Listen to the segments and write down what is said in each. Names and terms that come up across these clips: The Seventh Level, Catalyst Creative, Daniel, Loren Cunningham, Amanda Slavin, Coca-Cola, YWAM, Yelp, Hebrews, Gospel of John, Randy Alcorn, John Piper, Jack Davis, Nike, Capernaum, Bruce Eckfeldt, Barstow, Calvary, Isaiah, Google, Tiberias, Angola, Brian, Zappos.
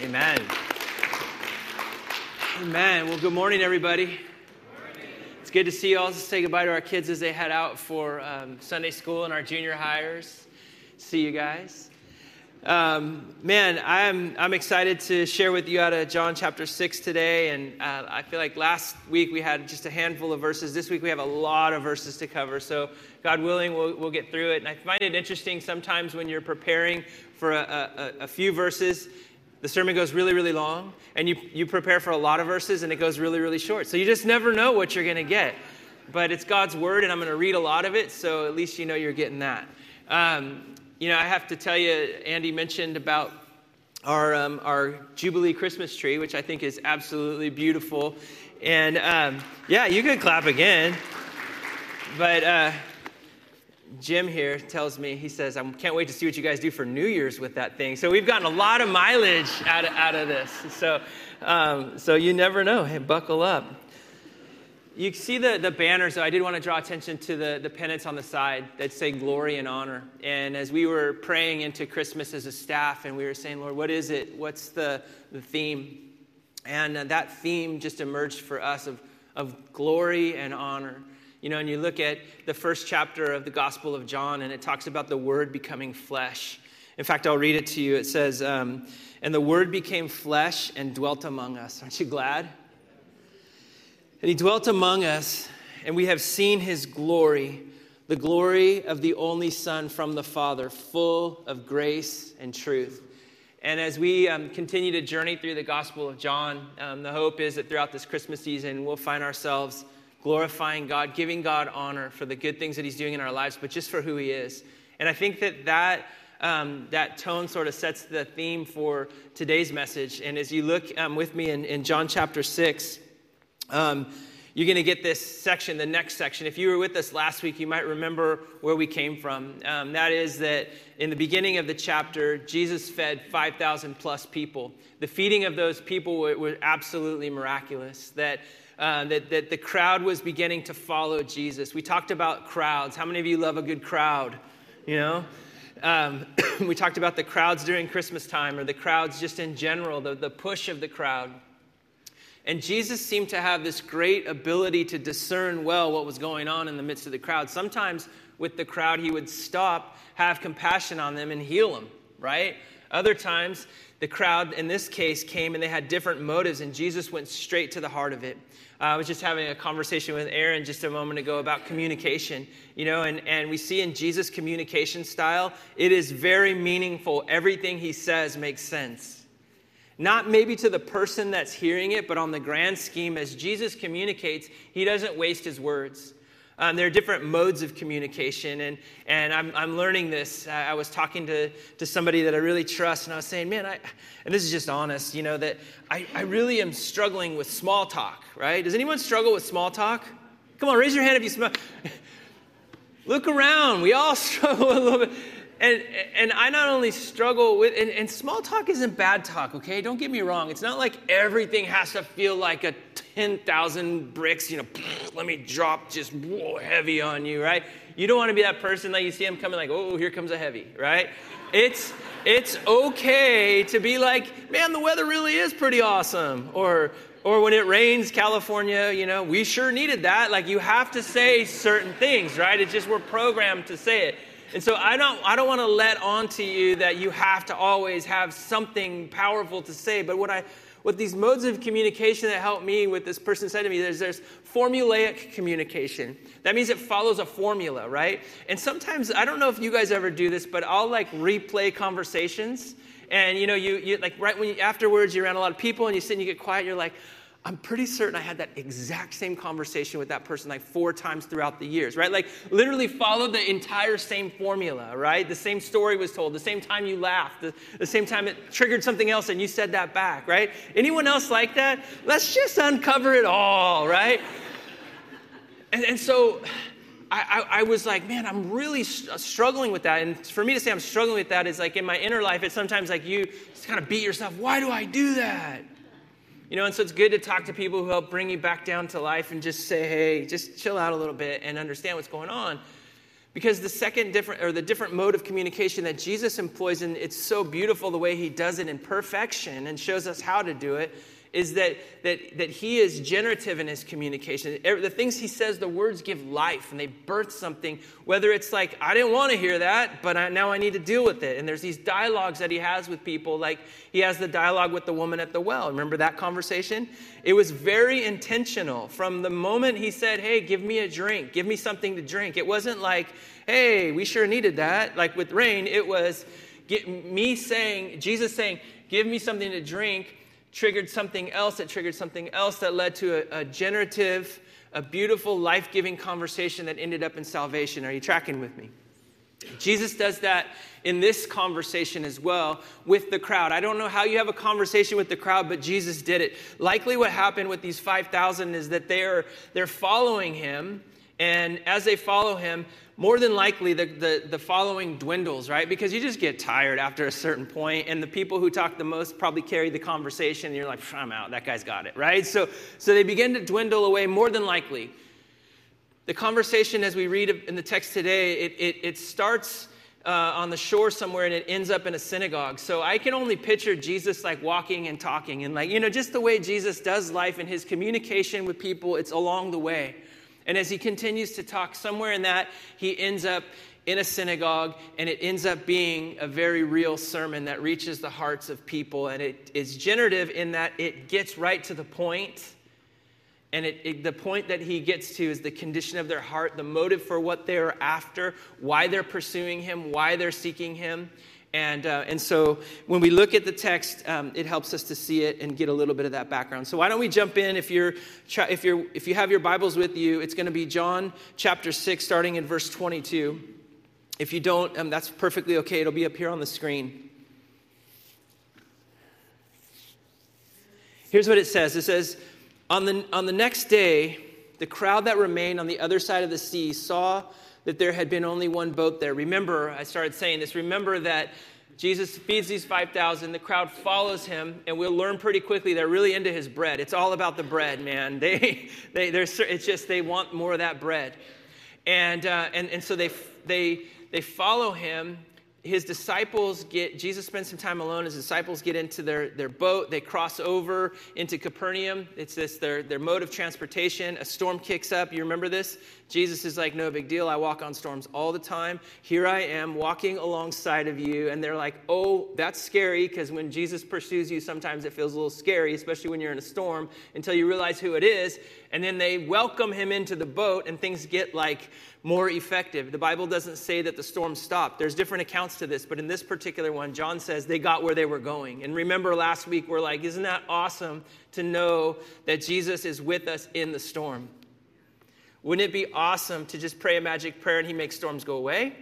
Amen. Amen. Well, good morning, everybody. Good morning. It's good to see you all. Let's say goodbye to our kids as they head out for Sunday school and our junior hires. See you guys. I'm excited to share with you out of John chapter 6 today, and I feel like last week we had just a handful of verses. This week we have a lot of verses to cover, so God willing, we'll get through it. And I find it interesting sometimes when you're preparing for a few verses, the sermon goes really, really long, and you prepare for a lot of verses, and it goes really, really short. So you just never know what you're going to get, but it's God's Word, and I'm going to read a lot of it, so at least you know you're getting that. I have to tell you, Andy mentioned about our Jubilee Christmas tree, which I think is absolutely beautiful. And you could clap again. But Jim here tells me, he says, I can't wait to see what you guys do for New Year's with that thing. So we've gotten a lot of mileage out of this. So, so you never know. Hey, buckle up. You see the banners, though. I did want to draw attention to the pennants on the side that say glory and honor. And as we were praying into Christmas as a staff, and we were saying, Lord, what is it? What's the theme? And that theme just emerged for us of glory and honor. You know, and you look at the first chapter of the Gospel of John, and it talks about the Word becoming flesh. In fact, I'll read it to you. It says, and the Word became flesh and dwelt among us. Aren't you glad? And he dwelt among us, and we have seen his glory, the glory of the only Son from the Father, full of grace and truth. And as we continue to journey through the Gospel of John, the hope is that throughout this Christmas season, we'll find ourselves glorifying God, giving God honor for the good things that he's doing in our lives, but just for who he is. And I think that tone sort of sets the theme for today's message. And as you look with me in John chapter 6, you're going to get this section, the next section. If you were with us last week, you might remember where we came from. That is that in the beginning of the chapter, Jesus fed 5,000 plus people. The feeding of those people was absolutely miraculous, that the crowd was beginning to follow Jesus. We talked about crowds. How many of you love a good crowd, you know? We talked about the crowds during Christmas time, or the crowds just in general, the push of the crowd. And Jesus seemed to have this great ability to discern well what was going on in the midst of the crowd. Sometimes with the crowd, he would stop, have compassion on them, and heal them, right? Other times, the crowd, in this case, came and they had different motives, and Jesus went straight to the heart of it. I was just having a conversation with Aaron just a moment ago about communication, you know, and we see in Jesus' communication style, it is very meaningful. Everything he says makes sense. Not maybe to the person that's hearing it, but on the grand scheme, as Jesus communicates, he doesn't waste his words. There are different modes of communication, and I'm learning this. I was talking to somebody that I really trust, and I was saying, and this is just honest, you know, that I really am struggling with small talk, right? Does anyone struggle with small talk? Come on, raise your hand if you smell. Look around. We all struggle a little bit. And I not only struggle with, and small talk isn't bad talk, okay? Don't get me wrong. It's not like everything has to feel like a 10,000 bricks, you know, let me drop just heavy on you, right? You don't want to be that person that you see them coming like, oh, here comes a heavy, right? It's okay to be like, man, the weather really is pretty awesome. Or when it rains, California, you know, we sure needed that. Like you have to say certain things, right? It's just we're programmed to say it. And so I don't want to let on to you that you have to always have something powerful to say. But what these modes of communication that help me with this person said to me, there's formulaic communication. That means it follows a formula, right? And sometimes, I don't know if you guys ever do this, but I'll like replay conversations. And you know, you like right when afterwards you're around a lot of people and you sit and you get quiet, you're like, I'm pretty certain I had that exact same conversation with that person like 4 times throughout the years, right? Like literally followed the entire same formula, right? The same story was told, the same time you laughed, the same time it triggered something else and you said that back, right? Anyone else like that? Let's just uncover it all, right? And so I was like, man, I'm really struggling with that. And for me to say I'm struggling with that is like in my inner life, it's sometimes like you just kind of beat yourself. Why do I do that? You know, and so it's good to talk to people who help bring you back down to life and just say, hey, just chill out a little bit and understand what's going on. Because the different mode of communication that Jesus employs, and it's so beautiful the way he does it in perfection and shows us how to do it, is that he is generative in his communication. The things he says, the words give life, and they birth something, whether it's like, I didn't want to hear that, but now I need to deal with it. And there's these dialogues that he has with people, like he has the dialogue with the woman at the well. Remember that conversation? It was very intentional. From the moment he said, hey, give me a drink, give me something to drink, it wasn't like, hey, we sure needed that. Like with rain, it was Jesus saying, give me something to drink, triggered something else that led to a generative, a beautiful, life-giving conversation that ended up in salvation. Are you tracking with me? Jesus does that in this conversation as well with the crowd. I don't know how you have a conversation with the crowd, but Jesus did it. Likely what happened with these 5,000 is that they're following him, and as they follow him, more than likely, the following dwindles, right? Because you just get tired after a certain point, and the people who talk the most probably carry the conversation, and you're like, I'm out, that guy's got it, right? So they begin to dwindle away, more than likely. The conversation, as we read in the text today, it starts on the shore somewhere, and it ends up in a synagogue. So I can only picture Jesus like walking and talking, and just the way Jesus does life and his communication with people, it's along the way. And as he continues to talk, somewhere in that, he ends up in a synagogue, and it ends up being a very real sermon that reaches the hearts of people. And it is generative in that it gets right to the point. And the point that he gets to is the condition of their heart, the motive for what they're after, why they're pursuing him, why they're seeking him. And so when we look at the text, it helps us to see it and get a little bit of that background. So why don't we jump in? If you have your Bibles with you, it's going to be John chapter 6, starting in verse 22. If you don't, that's perfectly okay. It'll be up here on the screen. Here's what it says. It says, on the next day, the crowd that remained on the other side of the sea saw that there had been only one boat there. Remember, I started saying this, remember that Jesus feeds these 5,000, the crowd follows him, and we'll learn pretty quickly they're really into his bread. It's all about the bread, man. They want more of that bread. And so they follow him. His disciples Jesus spends some time alone. His disciples get into their boat. They cross over into Capernaum. It's their mode of transportation. A storm kicks up. You remember this? Jesus is like, no big deal. I walk on storms all the time. Here I am walking alongside of you. And they're like, oh, that's scary, because when Jesus pursues you, sometimes it feels a little scary, especially when you're in a storm, until you realize who it is. And then they welcome him into the boat, and things get like more effective. The Bible doesn't say that the storm stopped. There's different accounts to this, but in this particular one, John says they got where they were going. And remember last week, we're like, isn't that awesome to know that Jesus is with us in the storm? Wouldn't it be awesome to just pray a magic prayer and he makes storms go away?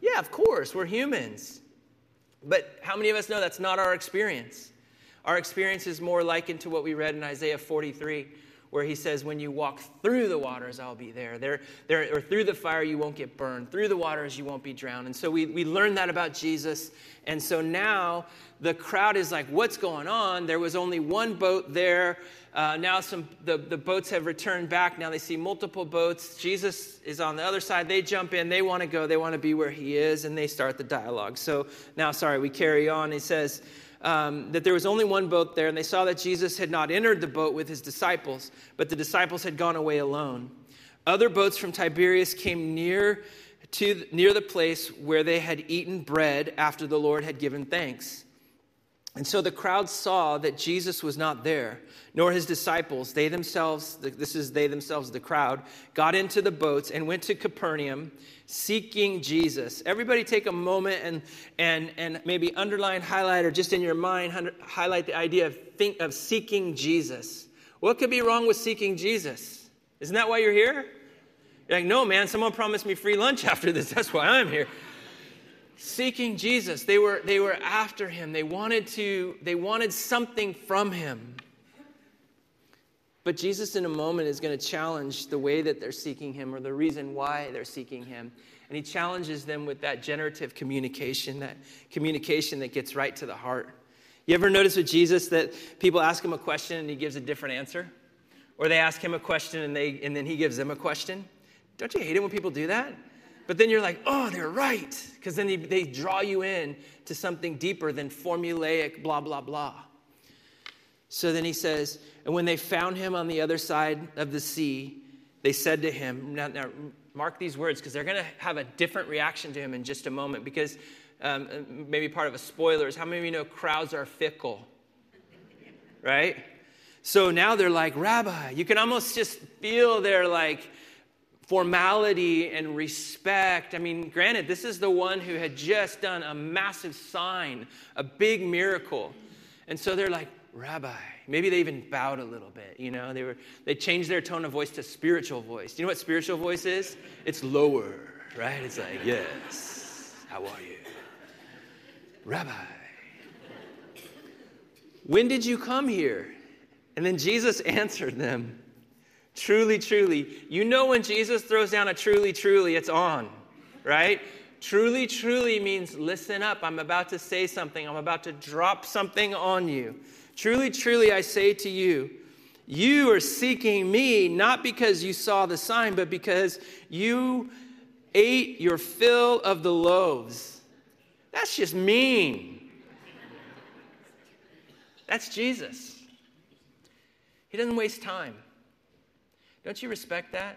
Yeah, of course, we're humans. But how many of us know that's not our experience? Our experience is more likened to what we read in Isaiah 43, where he says, when you walk through the waters, I'll be there. Or through the fire, you won't get burned. Through the waters, you won't be drowned. And so we learn that about Jesus. And so now the crowd is like, what's going on? There was only one boat there. Now the boats have returned back. Now they see multiple boats. Jesus is on the other side. They jump in. They want to go. They want to be where he is. And they start the dialogue. So now, we carry on. He says, that there was only one boat there, and they saw that Jesus had not entered the boat with his disciples, but the disciples had gone away alone. Other boats from Tiberias came near the place where they had eaten bread after the Lord had given thanks. And so the crowd saw that Jesus was not there, nor his disciples. They themselves, the crowd, got into the boats and went to Capernaum, seeking Jesus. Everybody take a moment and maybe underline, highlight, or just in your mind, highlight the idea of seeking Jesus. What could be wrong with seeking Jesus? Isn't that why you're here? You're like, no, man, someone promised me free lunch after this. That's why I'm here. Seeking Jesus. They were after him. They wanted something from him. But Jesus in a moment is going to challenge the way that they're seeking him, or the reason why they're seeking him. And he challenges them with that generative communication, that communication that gets right to the heart. You ever notice with Jesus that people ask him a question and he gives a different answer? Or they ask him a question and then he gives them a question? Don't you hate it when people do that? But then you're like, oh, they're right. Because then they draw you in to something deeper than formulaic blah, blah, blah. So then he says, and when they found him on the other side of the sea, they said to him, now mark these words, because they're going to have a different reaction to him in just a moment. Because maybe part of a spoiler is, how many of you know crowds are fickle? Right? So now they're like, Rabbi. You can almost just feel their like formality and respect. I mean, granted, this is the one who had just done a massive sign, a big miracle. And so they're like, Rabbi. Maybe they even bowed a little bit, you know. They changed their tone of voice to spiritual voice. Do you know what spiritual voice is? It's lower, right? It's like, yes, how are you? Rabbi. When did you come here? And then Jesus answered them, truly, truly. You know when Jesus throws down a truly, truly, it's on, right? Truly, truly means listen up. I'm about to say something. I'm about to drop something on you. Truly, truly, I say to you, you are seeking me not because you saw the sign, but because you ate your fill of the loaves. That's just mean. That's Jesus. He doesn't waste time. Don't you respect that?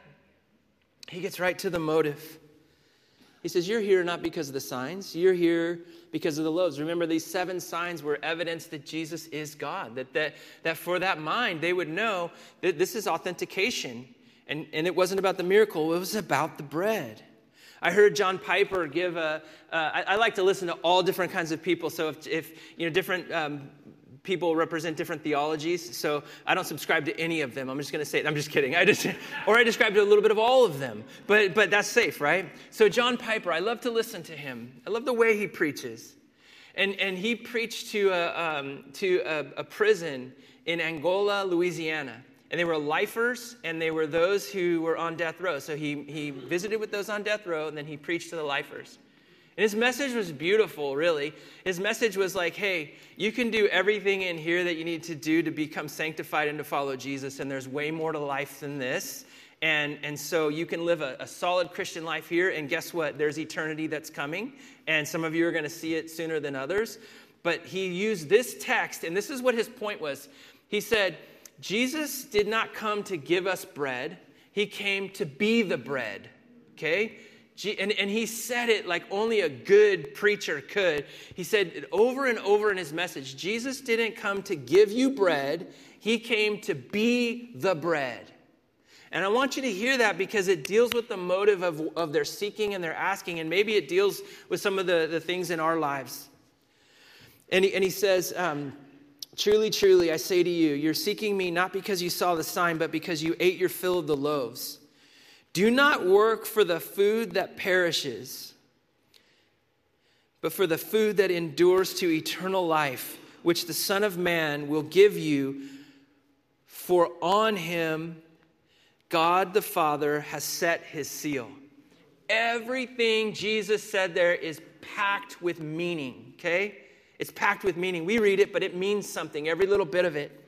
He gets right to the motive. He says, you're here not because of the signs. You're here because of the loaves. Remember, these 7 signs were evidence that Jesus is God, that for that mind, they would know that this is authentication. And it wasn't about the miracle. It was about the bread. I heard John Piper give I like to listen to all different kinds of people. So if you know, different people represent different theologies, so I don't subscribe to any of them. I'm just going to say it. I'm just kidding. I describe to a little bit of all of them, but that's safe, right? So John Piper, I love to listen to him. I love the way he preaches, and he preached to a prison in Angola, Louisiana, and they were lifers, and they were those who were on death row. So he visited with those on death row, and then he preached to the lifers. And his message was beautiful, really. His message was like, hey, you can do everything in here that you need to do to become sanctified and to follow Jesus, and there's way more to life than this. And so you can live a solid Christian life here, and guess what? There's eternity that's coming, and some of you are going to see it sooner than others. But he used this text, and this is what his point was. He said, Jesus did not come to give us bread. He came to be the bread, okay? And he said it like only a good preacher could. He said it over and over in his message. Jesus didn't come to give you bread. He came to be the bread. And I want you to hear that because it deals with the motive of their seeking and their asking. And maybe it deals with some of the things in our lives. And he says, truly, truly, I say to you, you're seeking me not because you saw the sign, but because you ate your fill of the loaves. Do not work for the food that perishes, but for the food that endures to eternal life, which the Son of Man will give you, for on him God the Father has set his seal. Everything Jesus said there is packed with meaning, okay? It's packed with meaning. We read it, but it means something, every little bit of it.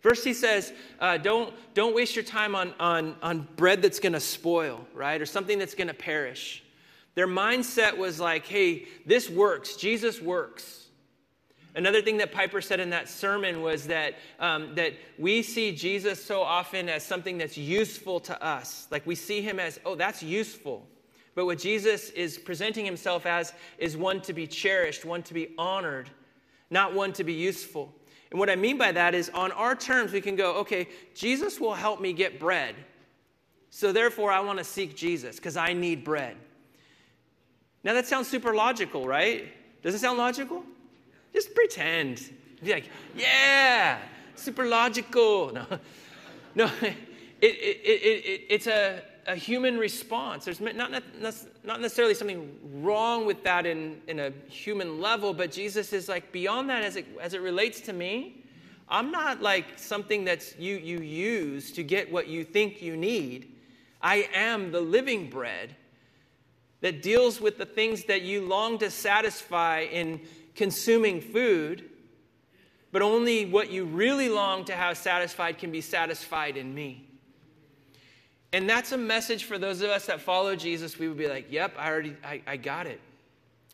First, he says, don't waste your time on bread that's going to spoil, right? Or something that's going to perish. Their mindset was like, hey, this works. Jesus works. Another thing that Piper said in that sermon was that we see Jesus so often as something that's useful to us. Like we see him as, oh, that's useful. But what Jesus is presenting himself as is one to be cherished, one to be honored, not one to be useful. And what I mean by that is on our terms, we can go, okay, Jesus will help me get bread. So therefore, I want to seek Jesus because I need bread. Now, that sounds super logical, right? Does it sound logical? Just pretend. Be like, yeah, super logical. No, it's a human response. There's not necessarily something wrong with that in a human level, but Jesus is like, beyond that, as it relates to me, I'm not like something that's you use to get what you think you need. I am the living bread that deals with the things that you long to satisfy in consuming food, but only what you really long to have satisfied can be satisfied in me. And that's a message for those of us that follow Jesus. We would be like, yep, I got it.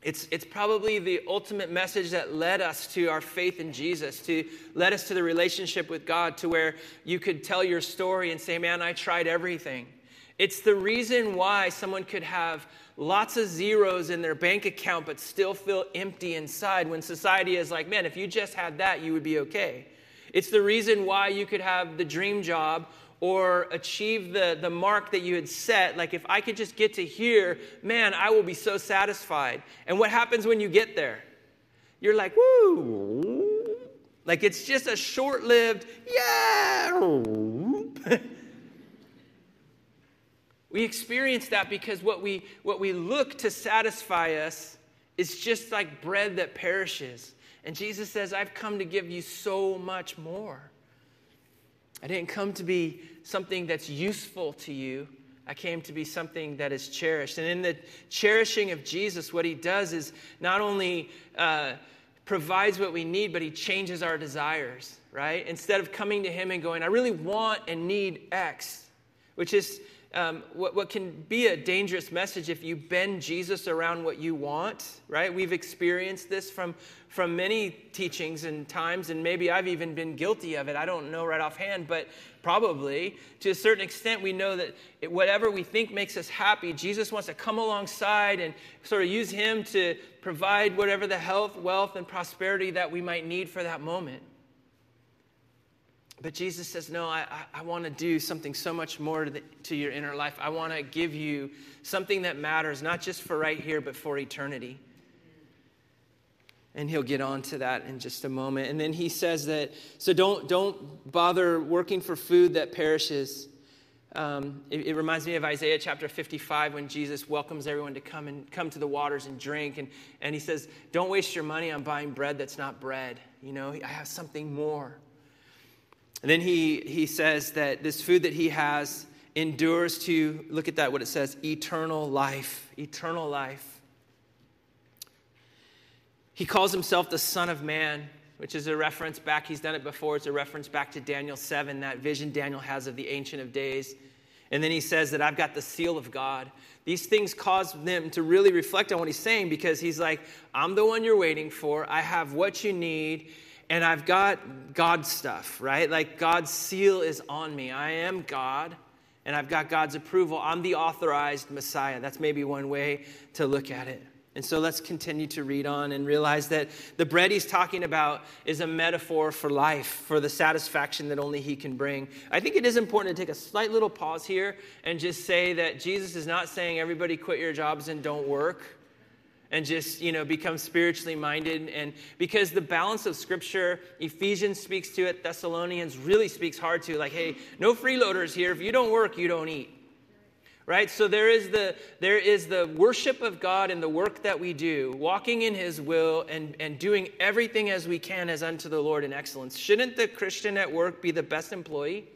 It's probably the ultimate message that led us to our faith in Jesus, to led us to the relationship with God, to where you could tell your story and say, man, I tried everything. It's the reason why someone could have lots of zeros in their bank account but still feel empty inside when society is like, man, if you just had that, you would be okay. It's the reason why you could have the dream job or achieve the mark that you had set. Like, if I could just get to here, man, I will be so satisfied. And what happens when you get there? You're like, woo. Like, it's just a short-lived, yeah. We experience that because what we look to satisfy us is just like bread that perishes. And Jesus says, I've come to give you so much more. I didn't come to be something that's useful to you. I came to be something that is cherished. And in the cherishing of Jesus, what he does is not only provides what we need, but he changes our desires, right? Instead of coming to him and going, I really want and need X, which is what can be a dangerous message if you bend Jesus around what you want, right? We've experienced this from many teachings and times, and maybe I've even been guilty of it. I don't know right offhand, but probably to a certain extent we know that whatever we think makes us happy, Jesus wants to come alongside and sort of use him to provide whatever the health, wealth, and prosperity that we might need for that moment. But Jesus says, no, I want to do something so much more to your inner life. I want to give you something that matters, not just for right here, but for eternity. And he'll get on to that in just a moment. And then he says that, so don't bother working for food that perishes. It reminds me of Isaiah chapter 55 when Jesus welcomes everyone to come to the waters and drink. And he says, don't waste your money on buying bread that's not bread. You know, I have something more. And then he says that this food that he has endures to, look at that, what it says, eternal life. Eternal life. He calls himself the Son of Man, which is a reference back. He's done it before. It's a reference back to Daniel 7, that vision Daniel has of the Ancient of Days. And then he says that I've got the seal of God. These things cause them to really reflect on what he's saying, because he's like, I'm the one you're waiting for. I have what you need. And I've got God's stuff, right? Like, God's seal is on me. I am God, and I've got God's approval. I'm the authorized Messiah. That's maybe one way to look at it. And so let's continue to read on and realize that the bread he's talking about is a metaphor for life, for the satisfaction that only he can bring. I think it is important to take a slight little pause here and just say that Jesus is not saying everybody quit your jobs and don't work, and just, you know, become spiritually minded. And because the balance of Scripture, Ephesians speaks to it, Thessalonians really speaks hard to, like, hey, no freeloaders here. If you don't work, you don't eat. Right? So there is the worship of God in the work that we do, walking in his will and doing everything as we can as unto the Lord in excellence. Shouldn't the Christian at work be the best employee?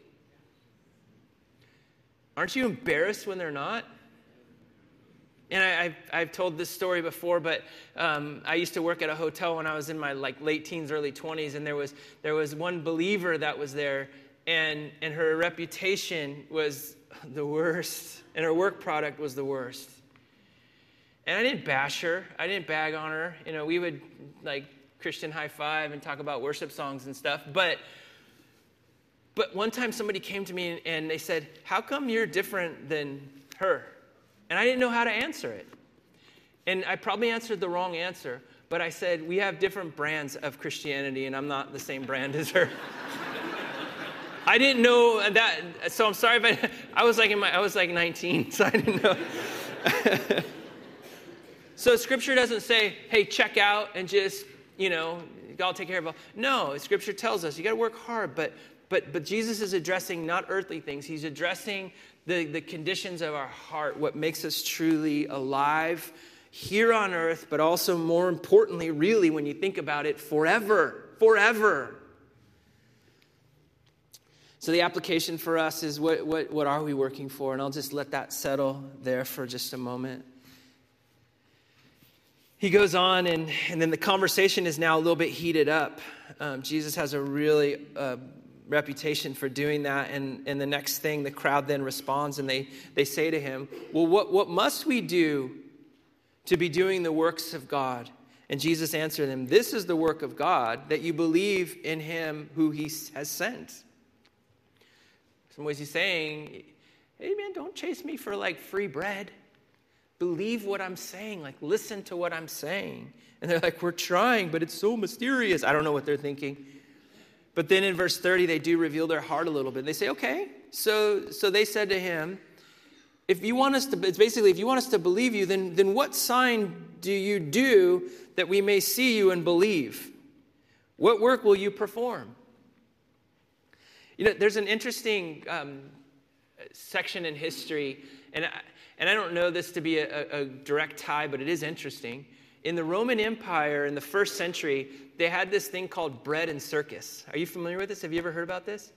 Aren't you embarrassed when they're not? And I've told this story before, but I used to work at a hotel when I was in my late teens, early 20s, and there was one believer that was there, and her reputation was the worst, and her work product was the worst. And I didn't bash her. I didn't bag on her. You know, we would, Christian high five and talk about worship songs and stuff, but one time somebody came to me, and they said, how come you're different than her? And I didn't know how to answer it. And I probably answered the wrong answer, but I said, we have different brands of Christianity, and I'm not the same brand as her. I didn't know that, so I'm sorry, but I was 19, so I didn't know. So Scripture doesn't say, hey, check out and just, I'll take care of it. No, Scripture tells us you got to work hard, but Jesus is addressing not earthly things. He's addressing the conditions of our heart, what makes us truly alive here on earth, but also more importantly, really, when you think about it, forever. So the application for us is what are we working for? And I'll just let that settle there for just a moment. He goes on, and then the conversation is now a little bit heated up. Jesus has a really reputation for doing that. And the next thing, the crowd then responds, and they say to him, well, what must we do to be doing the works of God? And Jesus answered them, this is the work of God, that you believe in him who he has sent. In some ways he's saying, hey man, don't chase me for like free bread. Believe what I'm saying. Like, listen to what I'm saying. And they're like, we're trying, but it's so mysterious. I don't know what they're thinking. But then in verse 30, they do reveal their heart a little bit. They say, okay, so they said to him, if you want us to believe you, then what sign do you do that we may see you and believe? What work will you perform? You know, there's an interesting section in history, and I don't know this to be a direct tie, but it is interesting. In the Roman Empire in the 1st century, they had this thing called bread and circus. Are you familiar with this? Have you ever heard about this?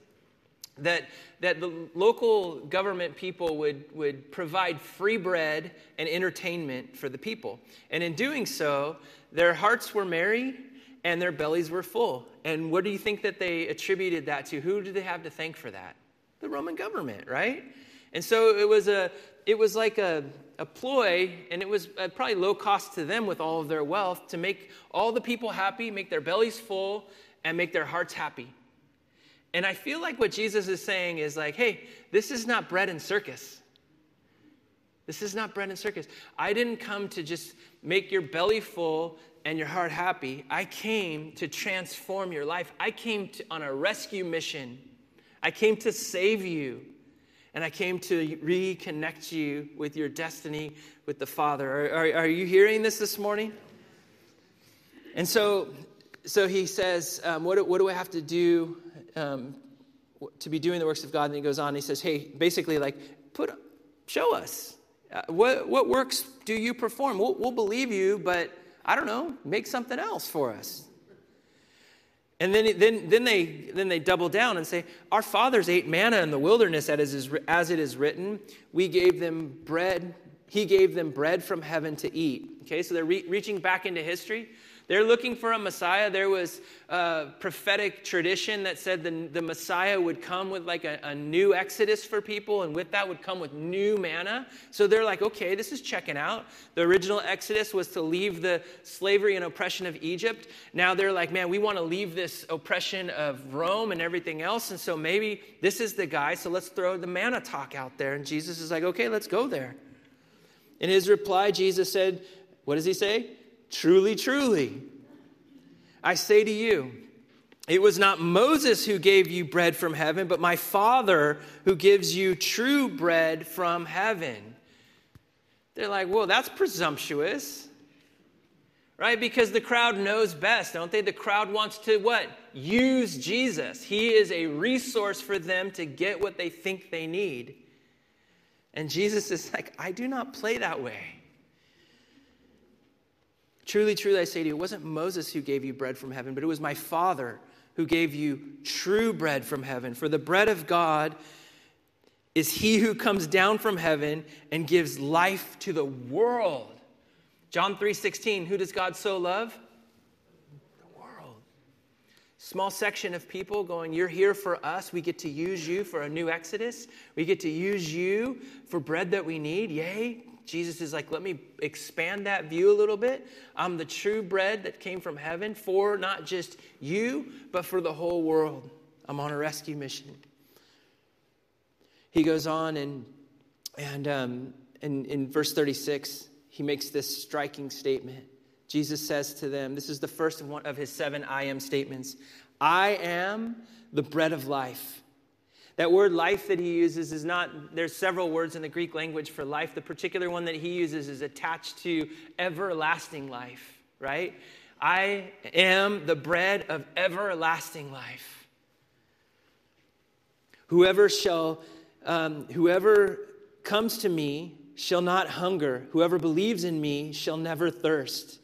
That the local government people would provide free bread and entertainment for the people. And in doing so, their hearts were merry and their bellies were full. And what do you think that they attributed that to? Who did they have to thank for that? The Roman government, right? And so it was like a ploy, and it was probably low cost to them with all of their wealth to make all the people happy, make their bellies full, and make their hearts happy. And I feel like what Jesus is saying is like, hey, this is not bread and circus. This is not bread and circus. I didn't come to just make your belly full and your heart happy. I came to transform your life. I came on a rescue mission. I came to save you. And I came to reconnect you with your destiny with the Father. Are you hearing this morning? And so he says, what do I have to do to be doing the works of God? And he goes on, and he says, hey, basically, like, show us. What works do you perform? We'll believe you, but I don't know, make something else for us. And then they double down and say, our fathers ate manna in the wilderness, as it is written. He gave them bread from heaven to eat. Okay, so they're reaching back into history. They're looking for a Messiah. There was a prophetic tradition that said the Messiah would come with like a new exodus for people, and with that would come with new manna. So they're like, okay, this is checking out. The original exodus was to leave the slavery and oppression of Egypt. Now they're like, man, we want to leave this oppression of Rome and everything else, and so maybe this is the guy, so let's throw the manna talk out there. And Jesus is like, okay, let's go there. In his reply, Jesus said, what does he say? Truly, truly, I say to you, it was not Moses who gave you bread from heaven, but my Father who gives you true bread from heaven. They're like, whoa, that's presumptuous, right? Because the crowd knows best, don't they? The crowd wants to what? Use Jesus. He is a resource for them to get what they think they need. And Jesus is like, I do not play that way. Truly, truly, I say to you, it wasn't Moses who gave you bread from heaven, but it was my Father who gave you true bread from heaven. For the bread of God is he who comes down from heaven and gives life to the world. John 3:16, who does God so love? The world. Small section of people going, you're here for us. We get to use you for a new exodus. We get to use you for bread that we need. Yay. Jesus is like, let me expand that view a little bit. I'm the true bread that came from heaven for not just you, but for the whole world. I'm on a rescue mission. He goes on, and in verse 36, he makes this striking statement. Jesus says to them, this is the first of one of his 7 I am statements. I am the bread of life. That word life that he uses is not, there's several words in the Greek language for life. The particular one that he uses is attached to everlasting life, right? I am the bread of everlasting life. Whoever comes to me shall not hunger. Whoever believes in me shall never thirst.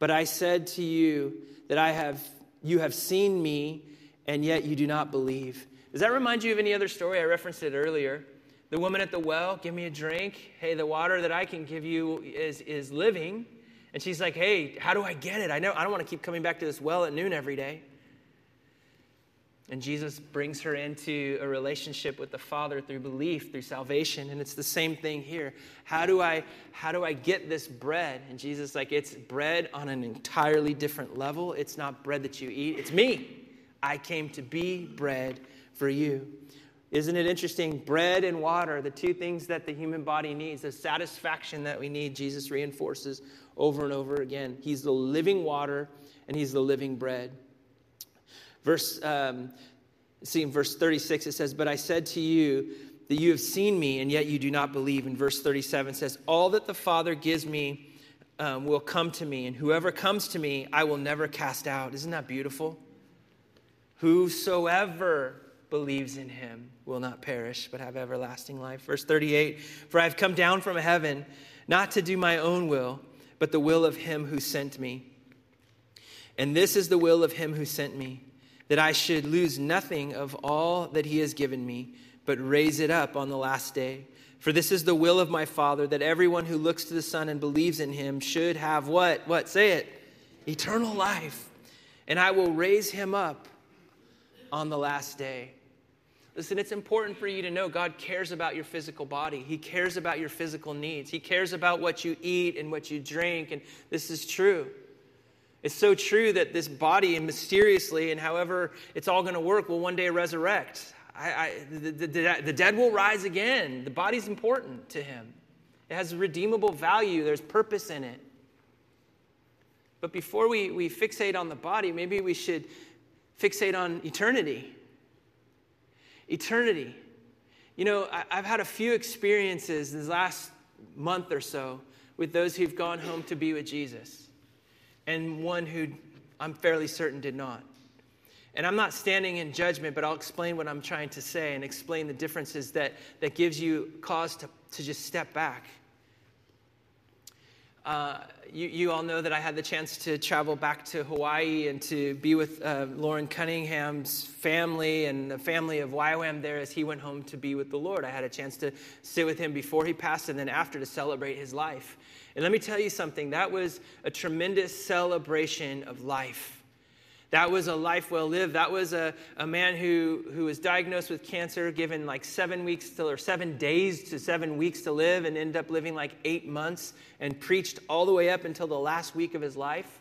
But I said to you that you have seen me, and yet you do not believe. Does that remind you of any other story? I referenced it earlier. The woman at the well, give me a drink. Hey, the water that I can give you is living. And she's like, hey, how do I get it? I don't want to keep coming back to this well at noon every day. And Jesus brings her into a relationship with the Father through belief, through salvation. And it's the same thing here. How do I get this bread? And Jesus is like, it's bread on an entirely different level. It's not bread that you eat. It's me. I came to be bread for you. Isn't it interesting? Bread and water, the two things that the human body needs, the satisfaction that we need, Jesus reinforces over and over again. He's the living water and he's the living bread. Verse 36, it says, "But I said to you that you have seen me, and yet you do not believe." And verse 37 says, "All that the Father gives me will come to me, and whoever comes to me, I will never cast out." Isn't that beautiful? Whosoever believes in him will not perish, but have everlasting life. Verse 38, "For I have come down from heaven, not to do my own will, but the will of him who sent me. And this is the will of him who sent me, that I should lose nothing of all that he has given me, but raise it up on the last day. For this is the will of my Father, that everyone who looks to the Son and believes in him should have" what? What? Say it. "Eternal life. And I will raise him up on the last day." Listen, it's important for you to know God cares about your physical body. He cares about your physical needs. He cares about what you eat and what you drink. And this is true. It's so true that this body, and mysteriously, and however it's all going to work, will one day resurrect. The dead will rise again. The body's important to him. It has redeemable value. There's purpose in it. But before we fixate on the body, maybe we should fixate on eternity. Eternity. You know, I've had a few experiences this last month or so with those who've gone home to be with Jesus, and one who I'm fairly certain did not. And I'm not standing in judgment, but I'll explain what I'm trying to say and explain the differences that gives you cause to just step back. You all know that I had the chance to travel back to Hawaii and to be with Loren Cunningham's family and the family of YWAM there as he went home to be with the Lord. I had a chance to sit with him before he passed and then after to celebrate his life. And let me tell you something, that was a tremendous celebration of life. That was a life well lived. That was a man who was diagnosed with cancer, given like 7 weeks to, or 7 days to 7 weeks to live, and ended up living like 8 months, and preached all the way up until the last week of his life.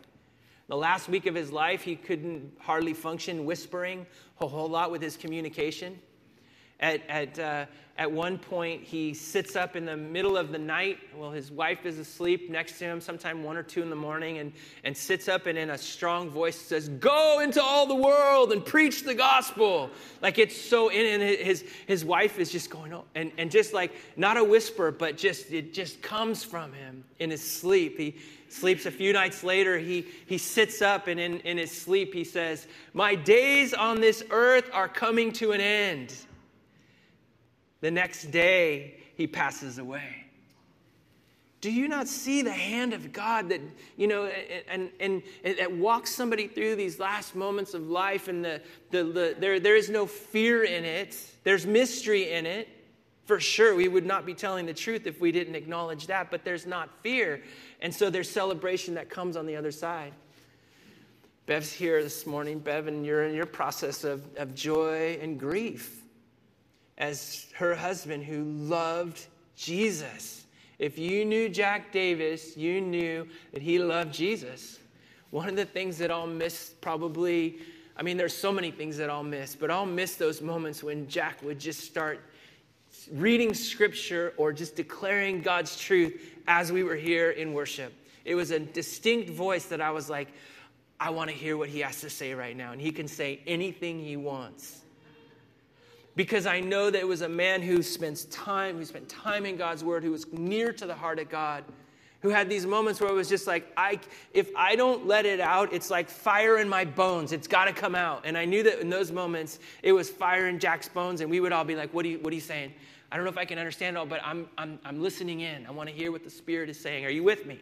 The last week of his life, he couldn't hardly function, whispering a whole lot with his communication. At one point, he sits up in the middle of the night while his wife is asleep next to him, sometime 1 or 2 in the morning, and sits up and in a strong voice says, "Go into all the world and preach the gospel." Like, it's so in, and his wife is just going on, and just like, not a whisper, but just, it just comes from him in his sleep. He sleeps a few nights later. He sits up, and in his sleep, he says, "My days on this earth are coming to an end." The next day, he passes away. Do you not see the hand of God that, you know, and that walks somebody through these last moments of life, and there is no fear in it. There's mystery in it. For sure, we would not be telling the truth if we didn't acknowledge that, but there's not fear. And so there's celebration that comes on the other side. Bev's here this morning. Bev, and you're in your process of joy and grief as her husband who loved Jesus. If you knew Jack Davis, you knew that he loved Jesus. One of the things that I'll miss probably, I mean, there's so many things that I'll miss, but I'll miss those moments when Jack would just start reading scripture or just declaring God's truth as we were here in worship. It was a distinct voice that I was like, I want to hear what he has to say right now. And he can say anything he wants, because I know that it was a man who spent time in God's word, who was near to the heart of God, who had these moments where it was just like, if I don't let it out, it's like fire in my bones. It's got to come out. And I knew that in those moments, it was fire in Jack's bones, and we would all be like, what are you saying? I don't know if I can understand it all, but I'm listening in. I want to hear what the Spirit is saying. Are you with me?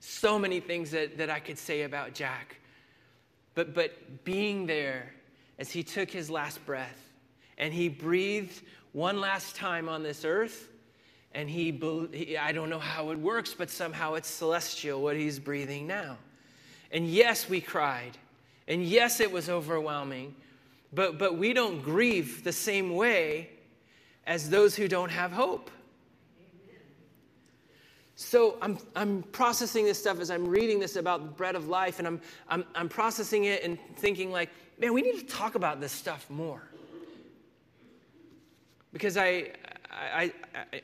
So many things that I could say about Jack. But being there, as he took his last breath and he breathed one last time on this earth, and he I don't know how it works, but somehow it's celestial what he's breathing now. And yes, we cried, And yes, it was overwhelming, but we don't grieve the same way as those who don't have hope. So I'm processing this stuff as I'm reading this about the bread of life, and I'm processing it and thinking like, man, we need to talk about this stuff more. Because I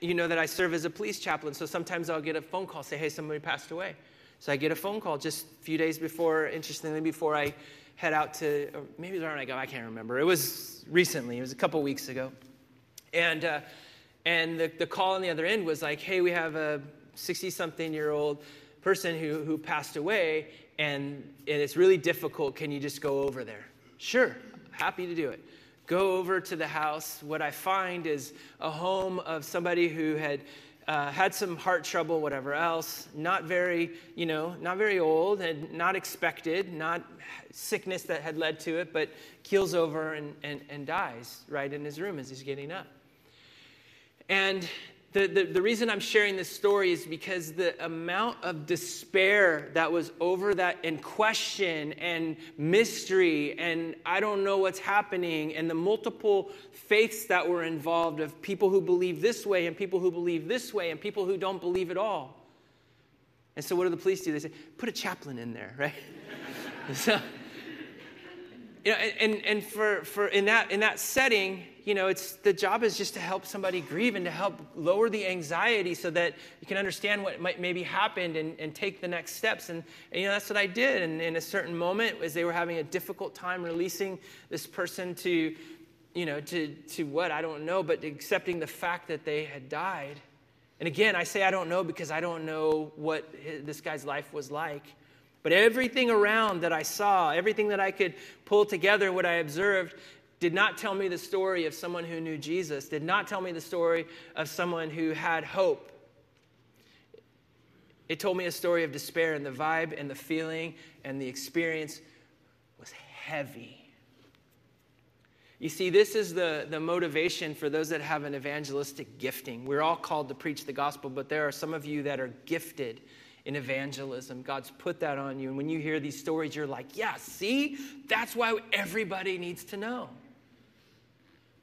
you know that I serve as a police chaplain, so sometimes I'll get a phone call, say, hey, somebody passed away. So I get a phone call just a few days before, interestingly, before I head out to, or maybe where I go, I can't remember. It was recently, it was a couple weeks ago. And the call on the other end was like, hey, we have a 60-something-year-old person who passed away, and it's really difficult. Can you just go over there? Sure, happy to do it. Go over to the house. What I find is a home of somebody who had some heart trouble, whatever else, not very old and not expected, not sickness that had led to it, but keels over and dies right in his room as he's getting up. And the reason I'm sharing this story is because the amount of despair that was over that, and question and mystery, and I don't know what's happening, and the multiple faiths that were involved of people who believe this way and people who believe this way and people who don't believe at all. And so what do the police do? They say, put a chaplain in there, right? So, you know, and for in that setting, you know, it's the job is just to help somebody grieve and to help lower the anxiety so that you can understand what might maybe happened and take the next steps. And you know, that's what I did. And in a certain moment, as they were having a difficult time releasing this person to, you know, to what, I don't know, but accepting the fact that they had died. And again, I say I don't know because I don't know what this guy's life was like. But everything around that I saw, everything that I could pull together, what I observed, did not tell me the story of someone who knew Jesus, did not tell me the story of someone who had hope. It told me a story of despair, and the vibe and the feeling and the experience was heavy. You see, this is the motivation for those that have an evangelistic gifting. We're all called to preach the gospel, but there are some of you that are gifted in evangelism. God's put that on you. And when you hear these stories, you're like, yeah, see? That's why everybody needs to know.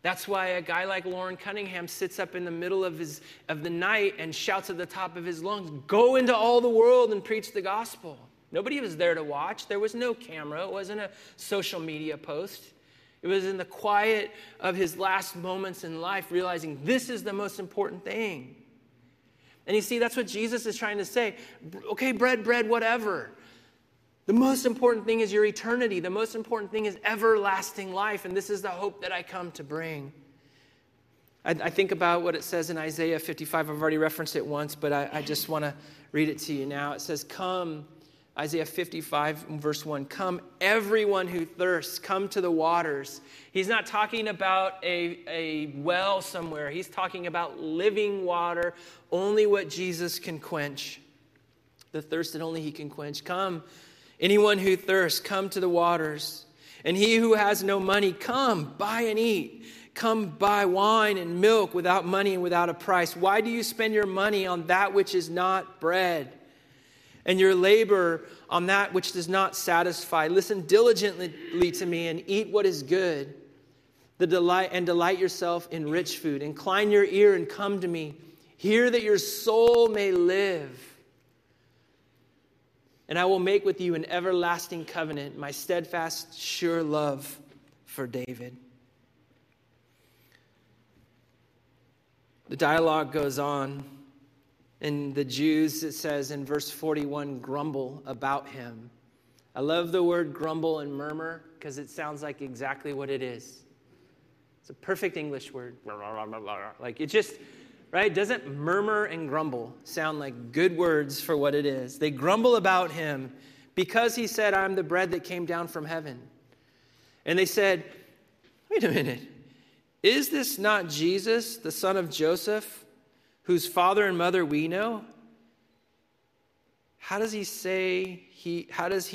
That's why a guy like Loren Cunningham sits up in the middle of the night and shouts at the top of his lungs, go into all the world and preach the gospel. Nobody was there to watch. There was no camera. It wasn't a social media post. It was in the quiet of his last moments in life, realizing this is the most important thing. And you see, that's what Jesus is trying to say. Okay, bread, whatever. The most important thing is your eternity. The most important thing is everlasting life. And this is the hope that I come to bring. I think about what it says in Isaiah 55. I've already referenced it once, but I just want to read it to you now. It says, come, Isaiah 55, verse 1, come, everyone who thirsts, come to the waters. He's not talking about a well somewhere. He's talking about living water, only what Jesus can quench. The thirst that only he can quench. Come, anyone who thirsts, come to the waters. And he who has no money, come, buy and eat. Come, buy wine and milk without money and without a price. Why do you spend your money on that which is not bread, and your labor on that which does not satisfy? Listen diligently to me and eat what is good, delight yourself in rich food. Incline your ear and come to me. Hear that your soul may live. And I will make with you an everlasting covenant, my steadfast, sure love for David. The dialogue goes on. And the Jews, it says in verse 41, grumble about him. I love the word grumble and murmur because it sounds like exactly what it is. It's a perfect English word. Like it just, right? Doesn't murmur and grumble sound like good words for what it is? They grumble about him because he said, I'm the bread that came down from heaven. And they said, wait a minute. Is this not Jesus, the son of Joseph, whose father and mother we know? How does he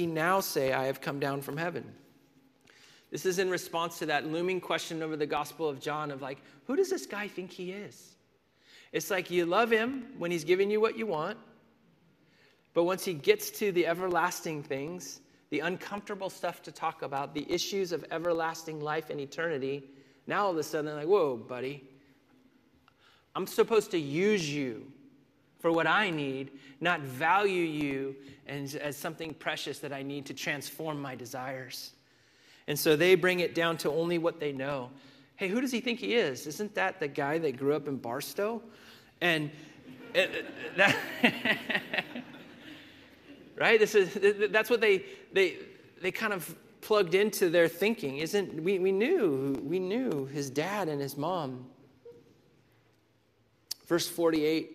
now say, I have come down from heaven? This is in response to that looming question over the Gospel of John of like, who does this guy think he is? It's like you love him when he's giving you what you want, but once he gets to the everlasting things, the uncomfortable stuff to talk about, the issues of everlasting life and eternity. Now all of a sudden they're like, whoa, buddy, I'm supposed to use you for what I need, not value you as something precious that I need to transform my desires. And so they bring it down to only what they know. Hey, who does he think he is? Isn't that the guy that grew up in Barstow? And right? That's what they kind of plugged into their thinking. Isn't we knew his dad and his mom. Verse 43.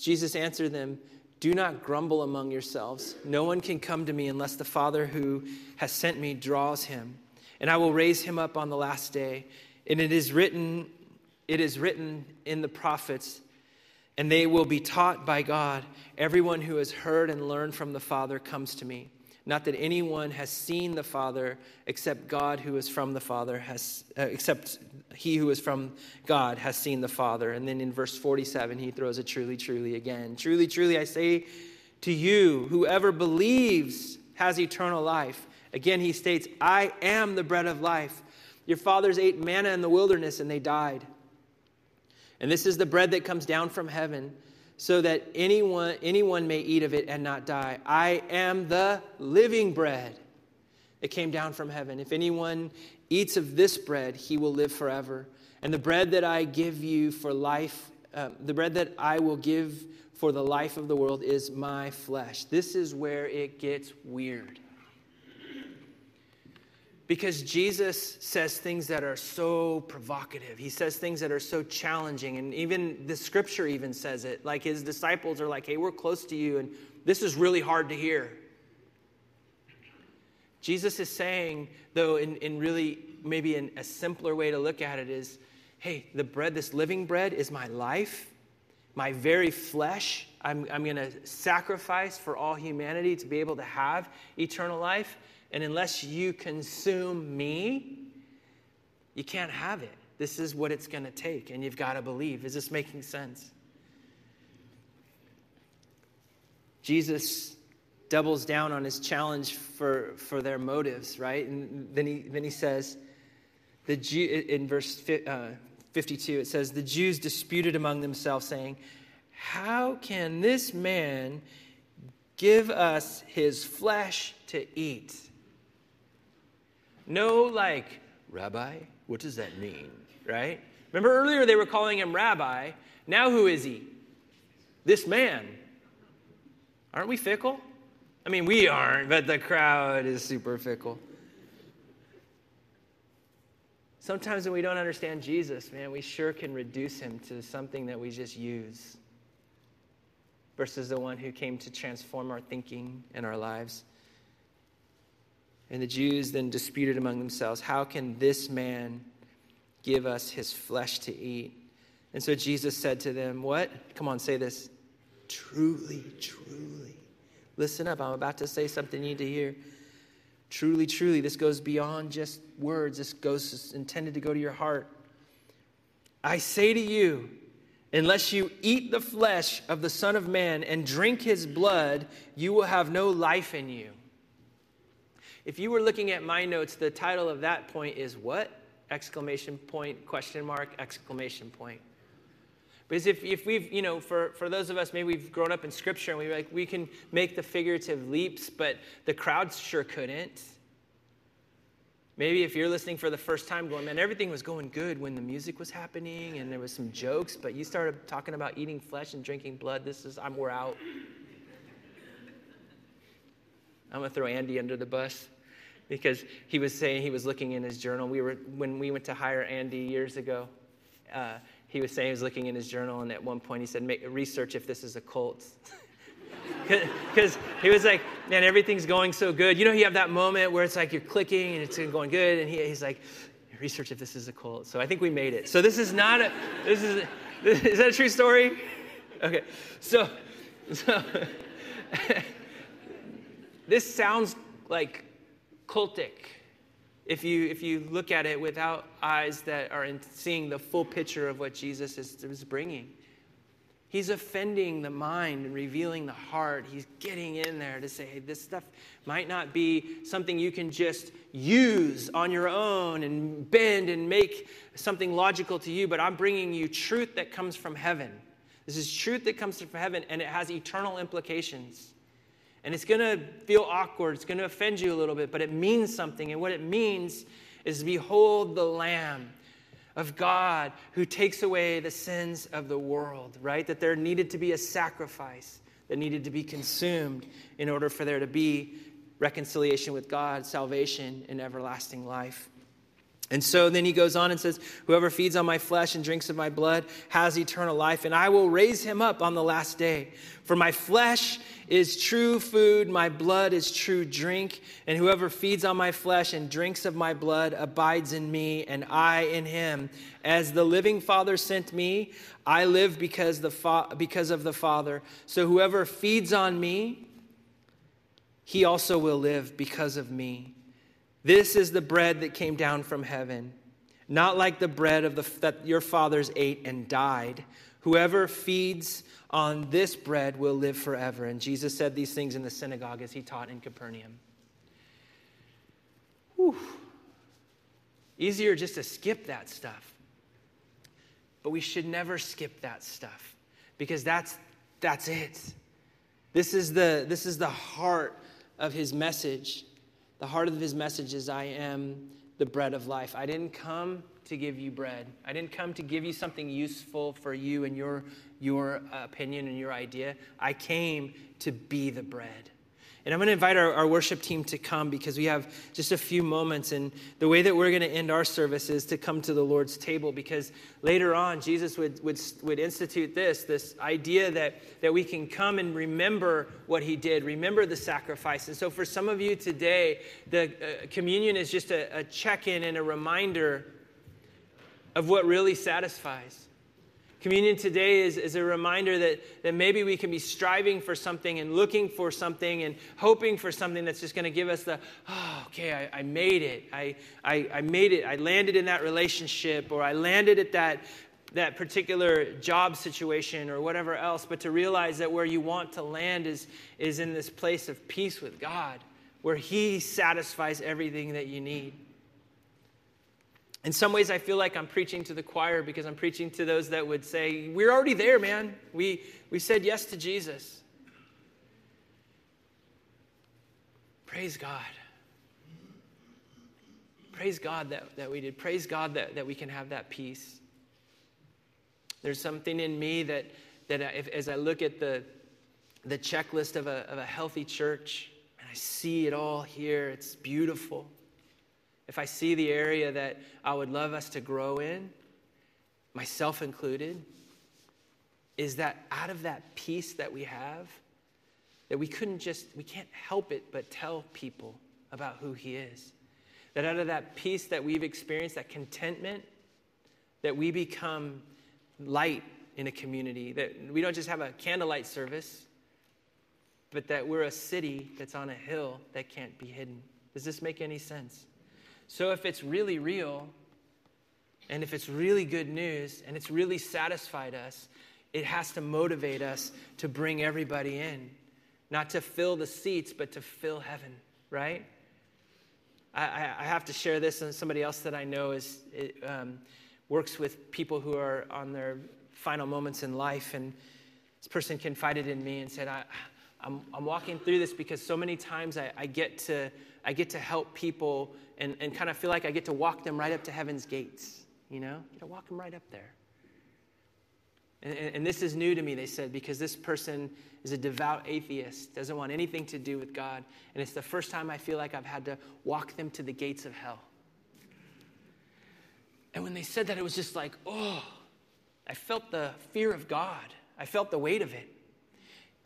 Jesus answered them, "Do not grumble among yourselves. No one can come to me unless the Father who has sent me draws him, and I will raise him up on the last day. And it is written in the prophets, and they will be taught by God. Everyone who has heard and learned from the Father comes to me. Not that anyone has seen the Father except God who is from the Father except he who is from God has seen the Father." And then in verse 47, he throws a truly, truly again. "Truly, truly, I say to you, whoever believes has eternal life." Again, he states, "I am the bread of life. Your fathers ate manna in the wilderness and they died. And this is the bread that comes down from heaven, so that anyone may eat of it and not die. I am the living bread that came down from heaven. If anyone eats of this bread, he will live forever. And the bread that I give you for life, the bread that I will give for the life of the world is my flesh." This is where it gets weird, because Jesus says things that are so provocative. He says things that are so challenging. And even the scripture even says it. Like, his disciples are like, hey, we're close to you, and this is really hard to hear. Jesus is saying, though, in really maybe in a simpler way to look at it is, hey, the bread, this living bread is my life, my very flesh. I'm going to sacrifice for all humanity to be able to have eternal life. And unless you consume me, you can't have it. This is what it's going to take, and you've got to believe. Is this making sense? Jesus doubles down on his challenge for their motives, right? And then he says, in verse 52, it says, "The Jews disputed among themselves, saying, 'How can this man give us his flesh to eat?'" No, like, Rabbi, what does that mean, right? Remember earlier they were calling him Rabbi. Now who is he? This man. Aren't we fickle? I mean, we aren't, but the crowd is super fickle. Sometimes when we don't understand Jesus, man, we sure can reduce him to something that we just use, versus the one who came to transform our thinking and our lives. And the Jews then disputed among themselves, "How can this man give us his flesh to eat?" And so Jesus said to them, what? Come on, say this. "Truly, truly." Listen up, I'm about to say something you need to hear. "Truly, truly." This goes beyond just words. It's intended to go to your heart. "I say to you, unless you eat the flesh of the Son of Man and drink his blood, you will have no life in you." If you were looking at my notes, the title of that point is what? Exclamation point, question mark, exclamation point. Because if we've, you know, for those of us, maybe we've grown up in Scripture and we can make the figurative leaps, but the crowd sure couldn't. Maybe if you're listening for the first time going, man, everything was going good when the music was happening and there was some jokes, but you started talking about eating flesh and drinking blood. We're out. I'm going to throw Andy under the bus, because he was saying, he was looking in his journal. When we went to hire Andy years ago, he was saying he was looking in his journal, and at one point he said, research if this is a cult. Because he was like, man, everything's going so good. You know, you have that moment where it's like you're clicking and it's going good, and he's like, research if this is a cult. So I think we made it. So this is not a, is that a true story? Okay. So this sounds like cultic if you look at it without eyes that are seeing the full picture of what Jesus is bringing. He's offending the mind and revealing the heart. He's getting in there to say, hey, this stuff might not be something you can just use on your own and bend and make something logical to you, but I'm bringing you truth that comes from heaven. This is truth that comes from heaven, and it has eternal implications. And it's going to feel awkward. It's going to offend you a little bit, but it means something. And what it means is, behold the Lamb of God who takes away the sins of the world, right? That there needed to be a sacrifice that needed to be consumed in order for there to be reconciliation with God, salvation, and everlasting life. And so then he goes on and says, whoever feeds on my flesh and drinks of my blood has eternal life, and I will raise him up on the last day. For my flesh is true food, my blood is true drink, and whoever feeds on my flesh and drinks of my blood abides in me, and I in him. As the living Father sent me, I live because of the Father. So whoever feeds on me, he also will live because of me. This is the bread that came down from heaven, not like the bread that your fathers ate and died. Whoever feeds on this bread will live forever. And Jesus said these things in the synagogue as he taught in Capernaum. Whew. Easier just to skip that stuff. But we should never skip that stuff, because that's it. This is the heart of his message. The heart of his message is, I am the bread of life. I didn't come to give you bread. I didn't come to give you something useful for you and your opinion and your idea. I came to be the bread. And I'm going to invite our worship team to come, because we have just a few moments. And the way that we're going to end our service is to come to the Lord's table, because later on, Jesus would institute this idea that we can come and remember what he did, remember the sacrifice. And so for some of you today, the communion is just a check-in and a reminder of what really satisfies. Communion today is a reminder that maybe we can be striving for something and looking for something and hoping for something that's just going to give us the, oh, okay, I made it. I made it. I landed in that relationship, or I landed at that particular job situation or whatever else. But to realize that where you want to land is in this place of peace with God, where he satisfies everything that you need. In some ways, I feel like I'm preaching to the choir, because I'm preaching to those that would say, we're already there, man. We said yes to Jesus. Praise God. Praise God that we did. Praise God that we can have that peace. There's something in me that as I look at the checklist of a healthy church, and I see it all here, it's beautiful. If I see the area that I would love us to grow in, myself included, is that out of that peace that we have, that we can't help it but tell people about who he is. That out of that peace that we've experienced, that contentment, that we become light in a community. That we don't just have a candlelight service, but that we're a city that's on a hill that can't be hidden. Does this make any sense? So if it's really real, and if it's really good news, and it's really satisfied us, it has to motivate us to bring everybody in. Not to fill the seats, but to fill heaven, right? I have to share this, and somebody else that I know works with people who are on their final moments in life, and this person confided in me and said, I'm walking through this because so many times I get to help people and kind of feel like I get to walk them right up to heaven's gates, you know? I get to walk them right up there. And this is new to me, they said, because this person is a devout atheist, doesn't want anything to do with God, and it's the first time I feel like I've had to walk them to the gates of hell. And when they said that, it was just like, oh, I felt the fear of God. I felt the weight of it.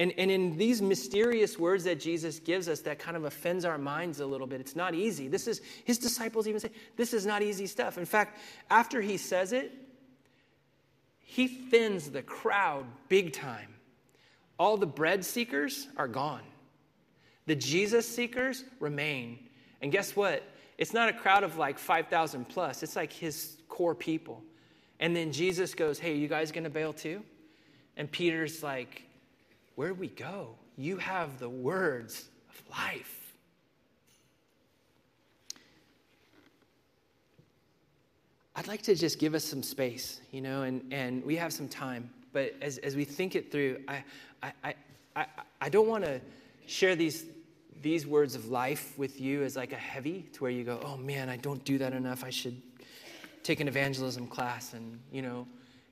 And in these mysterious words that Jesus gives us that kind of offends our minds a little bit, it's not easy. His disciples even say, this is not easy stuff. In fact, after he says it, he thins the crowd big time. All the bread seekers are gone. The Jesus seekers remain. And guess what? It's not a crowd of like 5,000 plus. It's like his core people. And then Jesus goes, hey, are you guys going to bail too? And Peter's like, where do we go? You have the words of life. I'd like to just give us some space, you know, and we have some time. But as we think it through, I don't want to share these words of life with you as like a heavy to where you go, oh man, I don't do that enough. I should take an evangelism class and, you know,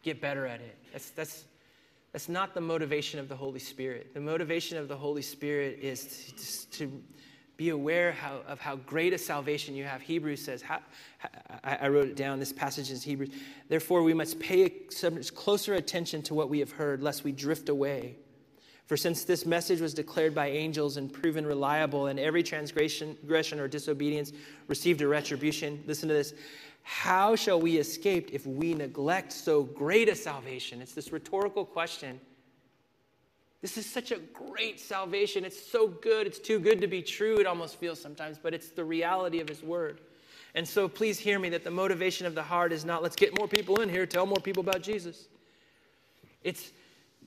get better at it. That's not the motivation of the Holy Spirit. The motivation of the Holy Spirit is to be aware of how great a salvation you have. Hebrews says, I wrote it down, this passage is Hebrews. Therefore, we must pay closer attention to what we have heard, lest we drift away. For since this message was declared by angels and proven reliable, and every transgression or disobedience received a retribution, listen to this, how shall we escape if we neglect so great a salvation? It's this rhetorical question. This is such a great salvation. It's so good. It's too good to be true, it almost feels sometimes, but it's the reality of his word. And so please hear me that the motivation of the heart is not, let's get more people in here, tell more people about Jesus. It's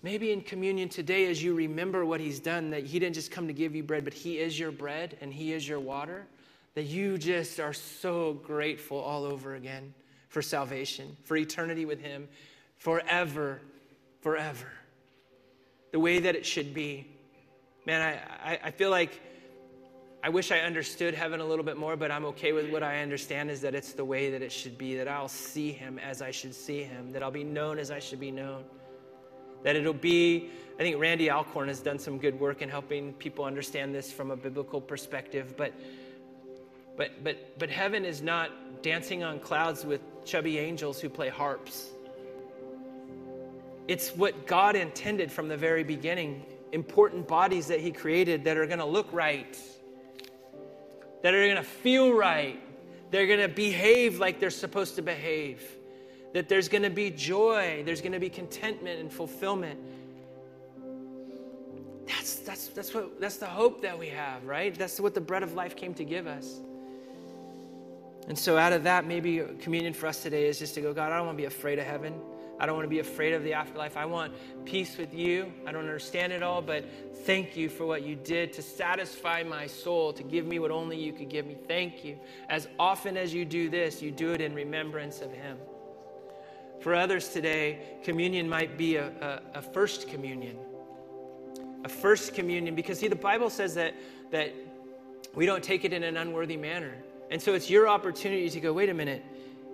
maybe in communion today, as you remember what he's done, that he didn't just come to give you bread, but he is your bread and he is your water, that you just are so grateful all over again for salvation, for eternity with him, forever, forever. The way that it should be. Man, I feel like I wish I understood heaven a little bit more, but I'm okay with what I understand is that it's the way that it should be, that I'll see him as I should see him, that I'll be known as I should be known. That it'll be, I think Randy Alcorn has done some good work in helping people understand this from a biblical perspective, but heaven is not dancing on clouds with chubby angels who play harps. It's what God intended from the very beginning, important bodies that he created that are going to look right, that are going to feel right, they're going to behave like they're supposed to behave, that there's going to be joy, there's going to be contentment and fulfillment. That's the hope that we have, right? That's what the bread of life came to give us. And so out of that, maybe communion for us today is just to go, God, I don't want to be afraid of heaven. I don't want to be afraid of the afterlife. I want peace with you. I don't understand it all, but thank you for what you did to satisfy my soul, to give me what only you could give me. Thank you. As often as you do this, you do it in remembrance of him. For others today, communion might be a first communion. A first communion, because see, the Bible says that we don't take it in an unworthy manner. And so it's your opportunity to go, wait a minute.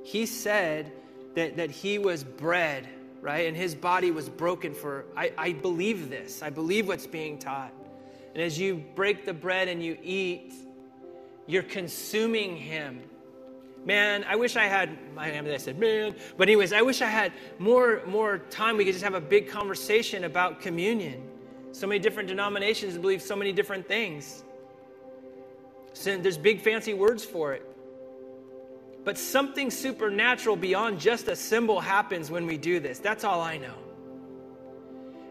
He said that he was bread, right? And his body was broken for, I believe this. I believe what's being taught. And as you break the bread and you eat, you're consuming him. Man, I wish I had, I said man, but anyways, I wish I had more time. We could just have a big conversation about communion. So many different denominations believe so many different things. So there's big fancy words for it. But something supernatural beyond just a symbol happens when we do this. That's all I know.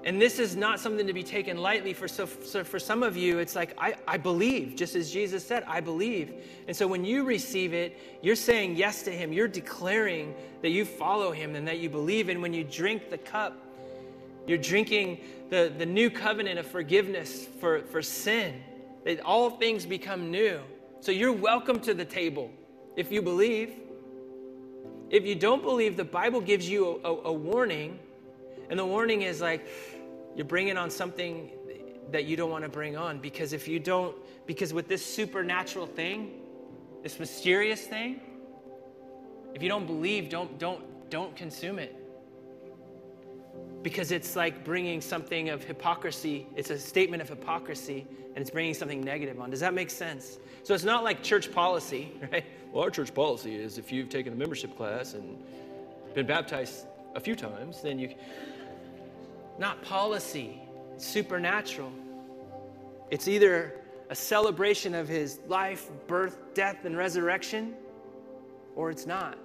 And this is not something to be taken lightly. So for some of you, it's like, I believe, just as Jesus said, I believe. And so when you receive it, you're saying yes to him. You're declaring that you follow him and that you believe. And when you drink the cup, you're drinking the new covenant of forgiveness for sin. That all things become new. So you're welcome to the table. If you believe, if you don't believe, the Bible gives you a warning. And the warning is like, you're bringing on something that you don't want to bring on. Because with this supernatural thing, this mysterious thing, if you don't believe, don't consume it. Because it's like bringing something of hypocrisy. It's a statement of hypocrisy, and it's bringing something negative on. Does that make sense? So it's not like church policy, right? Well, our church policy is if you've taken a membership class and been baptized a few times, then you... Not policy. It's supernatural. It's either a celebration of his life, birth, death, and resurrection, or it's not.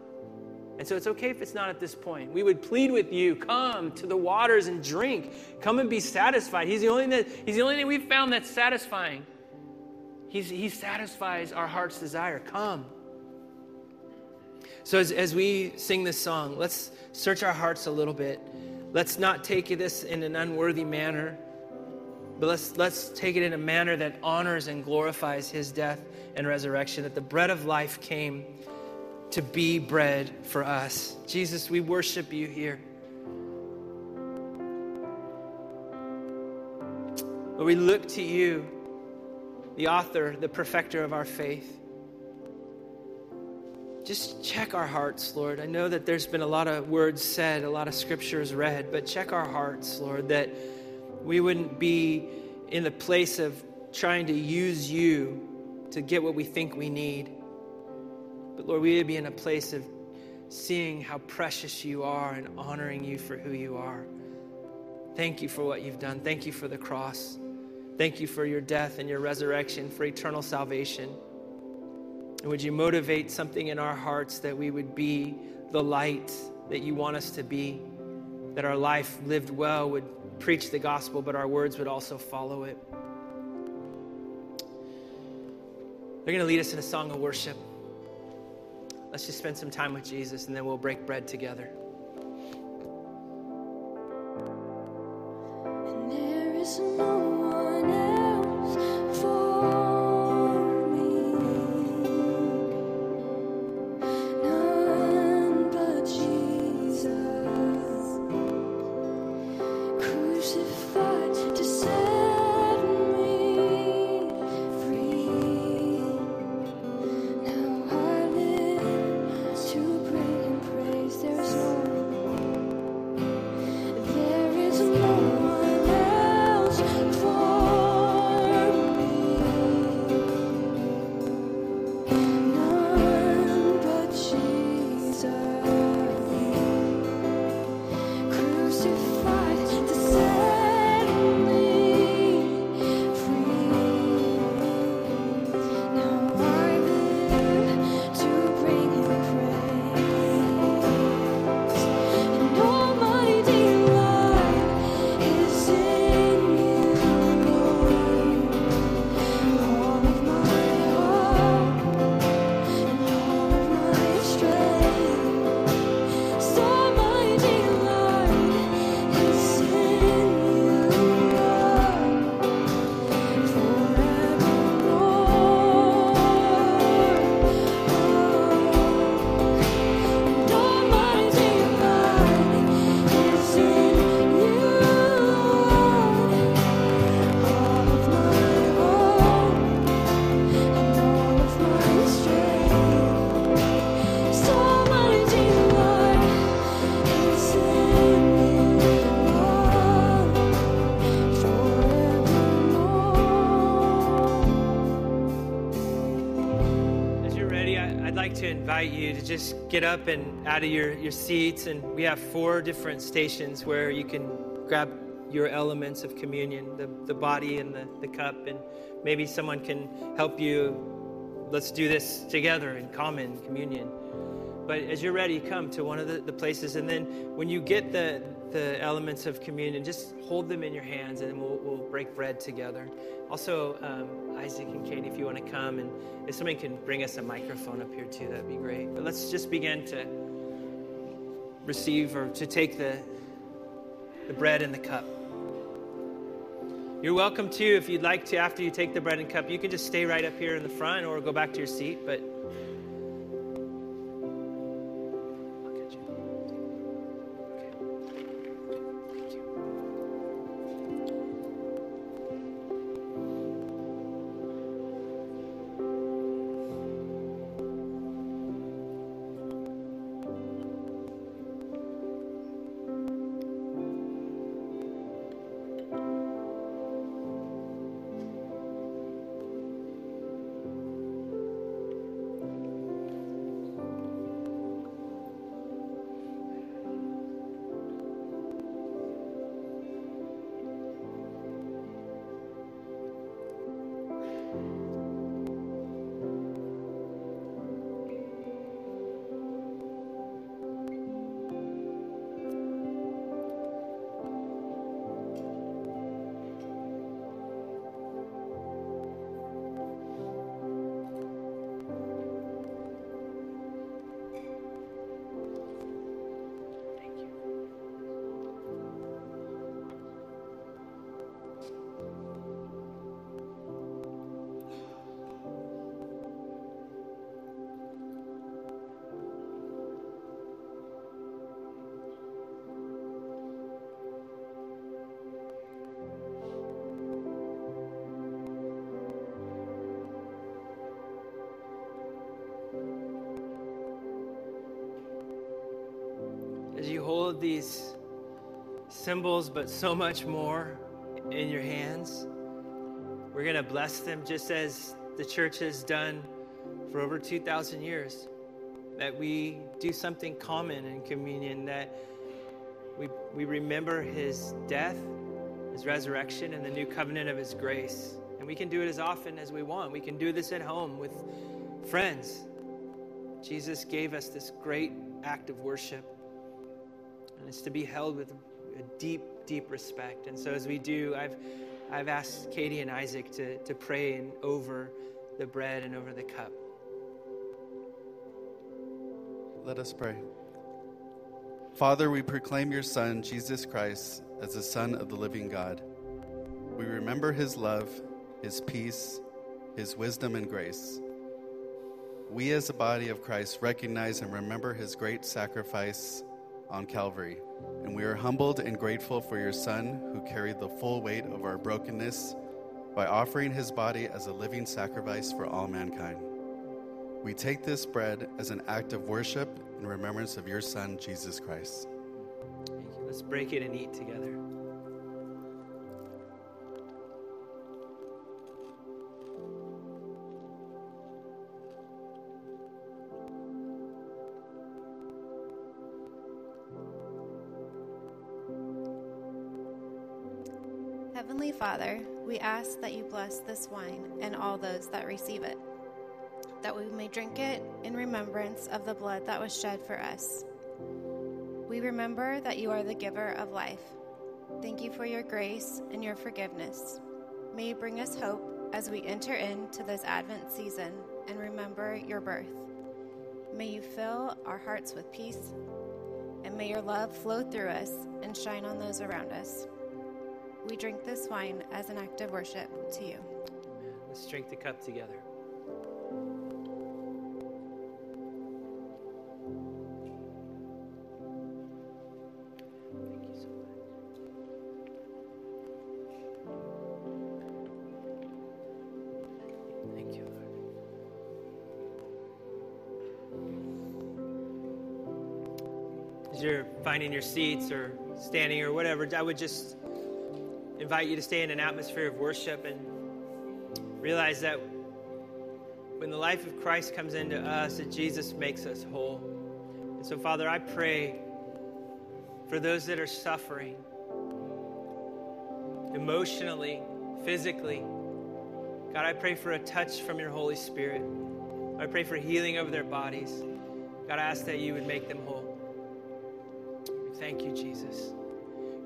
And so it's okay if it's not at this point. We would plead with you, come to the waters and drink. Come and be satisfied. He's the only thing we've found that's satisfying. He satisfies our heart's desire. Come. So as we sing this song, let's search our hearts a little bit. Let's not take this in an unworthy manner, but let's take it in a manner that honors and glorifies his death and resurrection, that the bread of life came to be bread for us. Jesus, we worship you here. Lord, we look to you, the author, the perfecter of our faith. Just check our hearts, Lord. I know that there's been a lot of words said, a lot of scriptures read, but check our hearts, Lord, that we wouldn't be in the place of trying to use you to get what we think we need. But Lord, we would be in a place of seeing how precious you are and honoring you for who you are. Thank you for what you've done. Thank you for the cross. Thank you for your death and your resurrection, for eternal salvation. And would you motivate something in our hearts that we would be the light that you want us to be, that our life lived well would preach the gospel, but our words would also follow it. They're going to lead us in a song of worship. Let's just spend some time with Jesus, and then we'll break bread together. And there is no one else for you to just get up and out of your seats, and we have 4 different stations where you can grab your elements of communion, the body and the cup, and maybe someone can help you. Let's do this together in common communion. But as you're ready, come to one of the places, and then when you get the elements of communion, just hold them in your hands, and then we'll break bread together. Also, Isaac and Katie, if you want to come, and if somebody can bring us a microphone up here too, that'd be great. But let's just begin to receive, or to take the bread and the cup. You're welcome too, if you'd like to, after you take the bread and cup, you can just stay right up here in the front or go back to your seat, but... all of these symbols, but so much more in your hands. We're going to bless them just as the church has done for over 2,000 years, that we do something common in communion, that we remember his death, his resurrection, and the new covenant of his grace. And we can do it as often as we want. We can do this at home with friends. Jesus gave us this great act of worship, and it's to be held with a deep, deep respect. And so as we do, I've asked Katie and Isaac to pray and over the bread and over the cup. Let us pray. Father, we proclaim your Son, Jesus Christ, as the Son of the living God. We remember his love, his peace, his wisdom and grace. We as the body of Christ recognize and remember his great sacrifice on Calvary, and we are humbled and grateful for your Son, who carried the full weight of our brokenness by offering his body as a living sacrifice for all mankind. We take this bread as an act of worship in remembrance of your Son, Jesus Christ. Thank you. Let's break it and eat together. Heavenly Father, we ask that you bless this wine and all those that receive it, that we may drink it in remembrance of the blood that was shed for us. We remember that you are the giver of life. Thank you for your grace and your forgiveness. May you bring us hope as we enter into this Advent season and remember your birth. May you fill our hearts with peace, and may your love flow through us and shine on those around us. We drink this wine as an act of worship to you. Let's drink the cup together. As you're finding your seats or standing or whatever, I would just invite you to stay in an atmosphere of worship and realize that when the life of Christ comes into us, that Jesus makes us whole. And so, Father, I pray for those that are suffering emotionally, physically. God, I pray for a touch from your Holy Spirit. I pray for healing over their bodies. God, I ask that you would make them whole. Thank you, Jesus.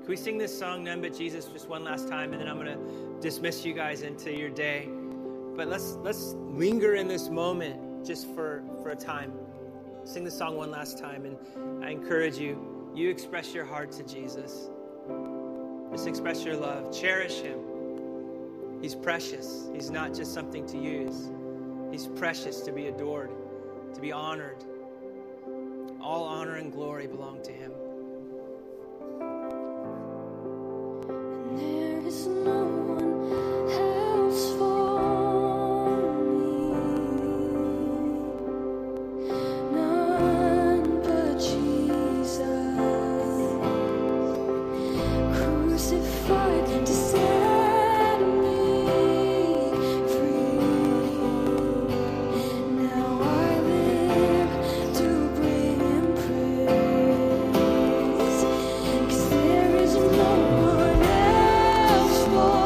Can we sing this song, None But Jesus, just one last time, and then I'm going to dismiss you guys into your day. But let's linger in this moment just for a time. Sing the song one last time, and I encourage you, you express your heart to Jesus. Just express your love. Cherish him. He's precious. He's not just something to use. He's precious to be adored, to be honored. All honor and glory belong to him. There is no one else for me, none but Jesus, crucified to save. Lord.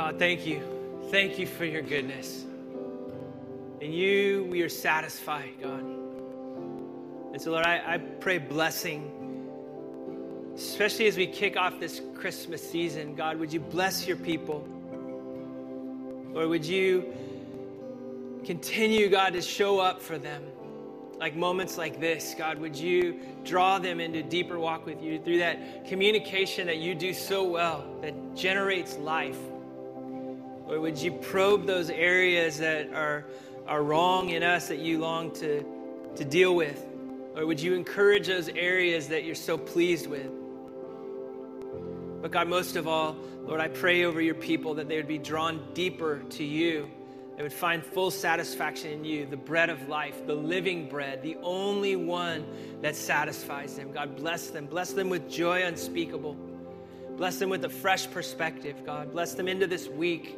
God, thank you. Thank you for your goodness. In you, we are satisfied, God. And so, Lord, I pray blessing, especially as we kick off this Christmas season. God, would you bless your people? Lord, would you continue, God, to show up for them? Like moments like this, God, would you draw them into a deeper walk with you through that communication that you do so well, that generates life? Or would you probe those areas that are wrong in us that you long to deal with? Or would you encourage those areas that you're so pleased with? But God, most of all, Lord, I pray over your people that they would be drawn deeper to you. They would find full satisfaction in you, the bread of life, the living bread, the only one that satisfies them. God, bless them. Bless them with joy unspeakable. Bless them with a fresh perspective, God. Bless them into this week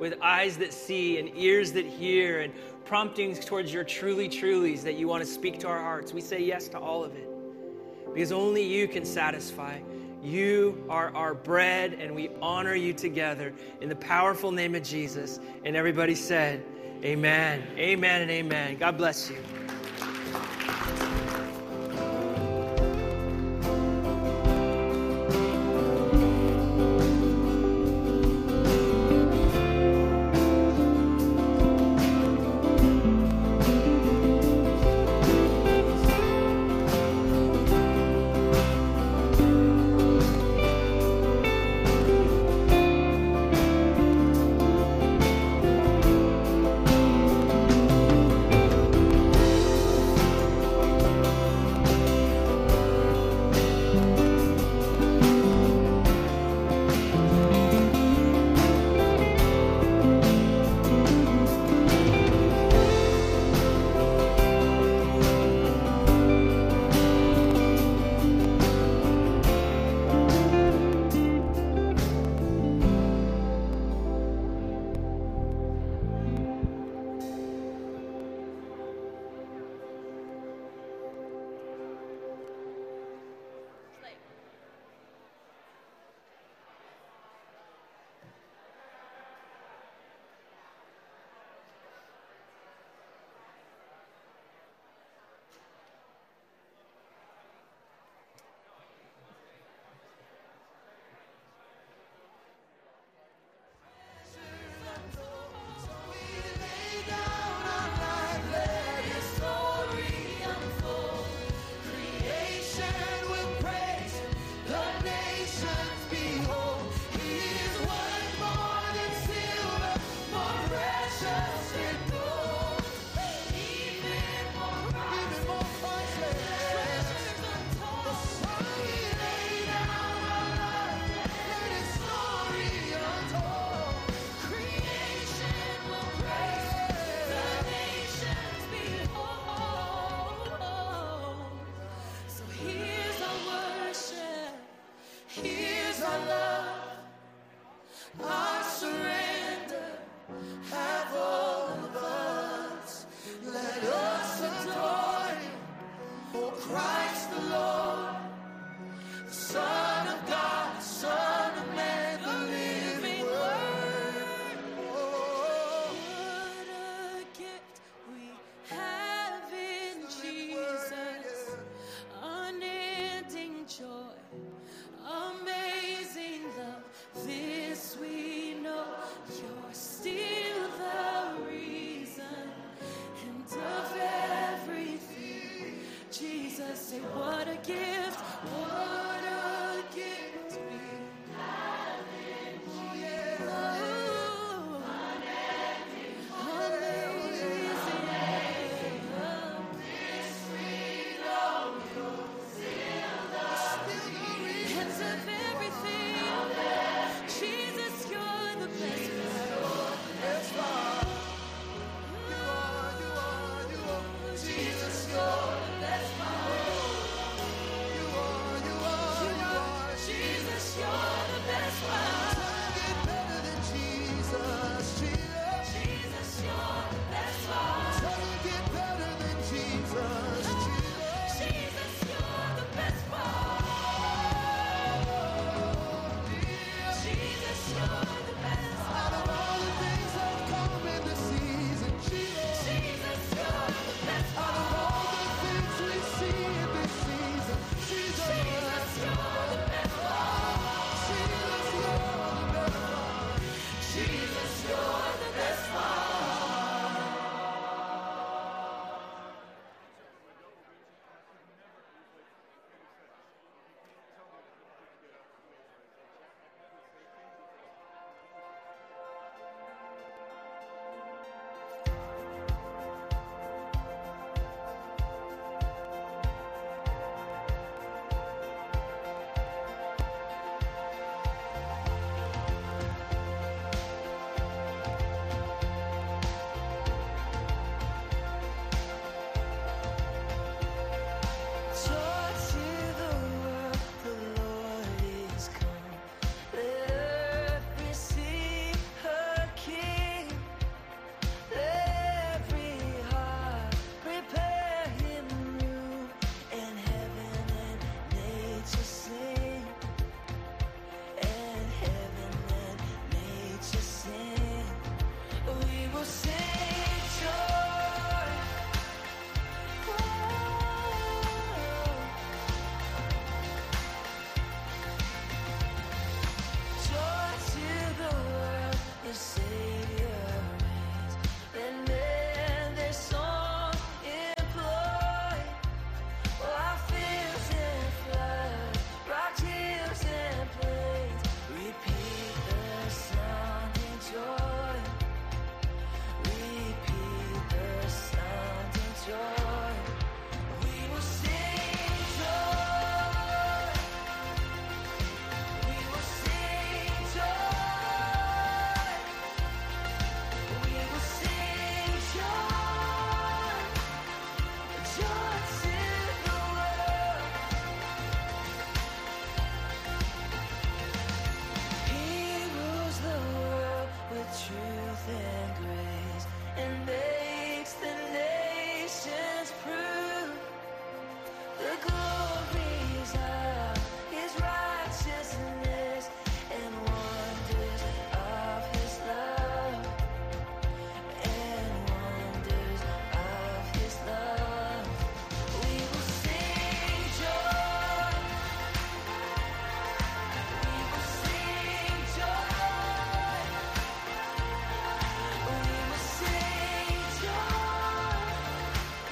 with eyes that see and ears that hear and promptings towards your trulies that you want to speak to our hearts. We say yes to all of it because only you can satisfy. You are our bread, and we honor you together in the powerful name of Jesus. And everybody said, amen, amen, and amen. God bless you.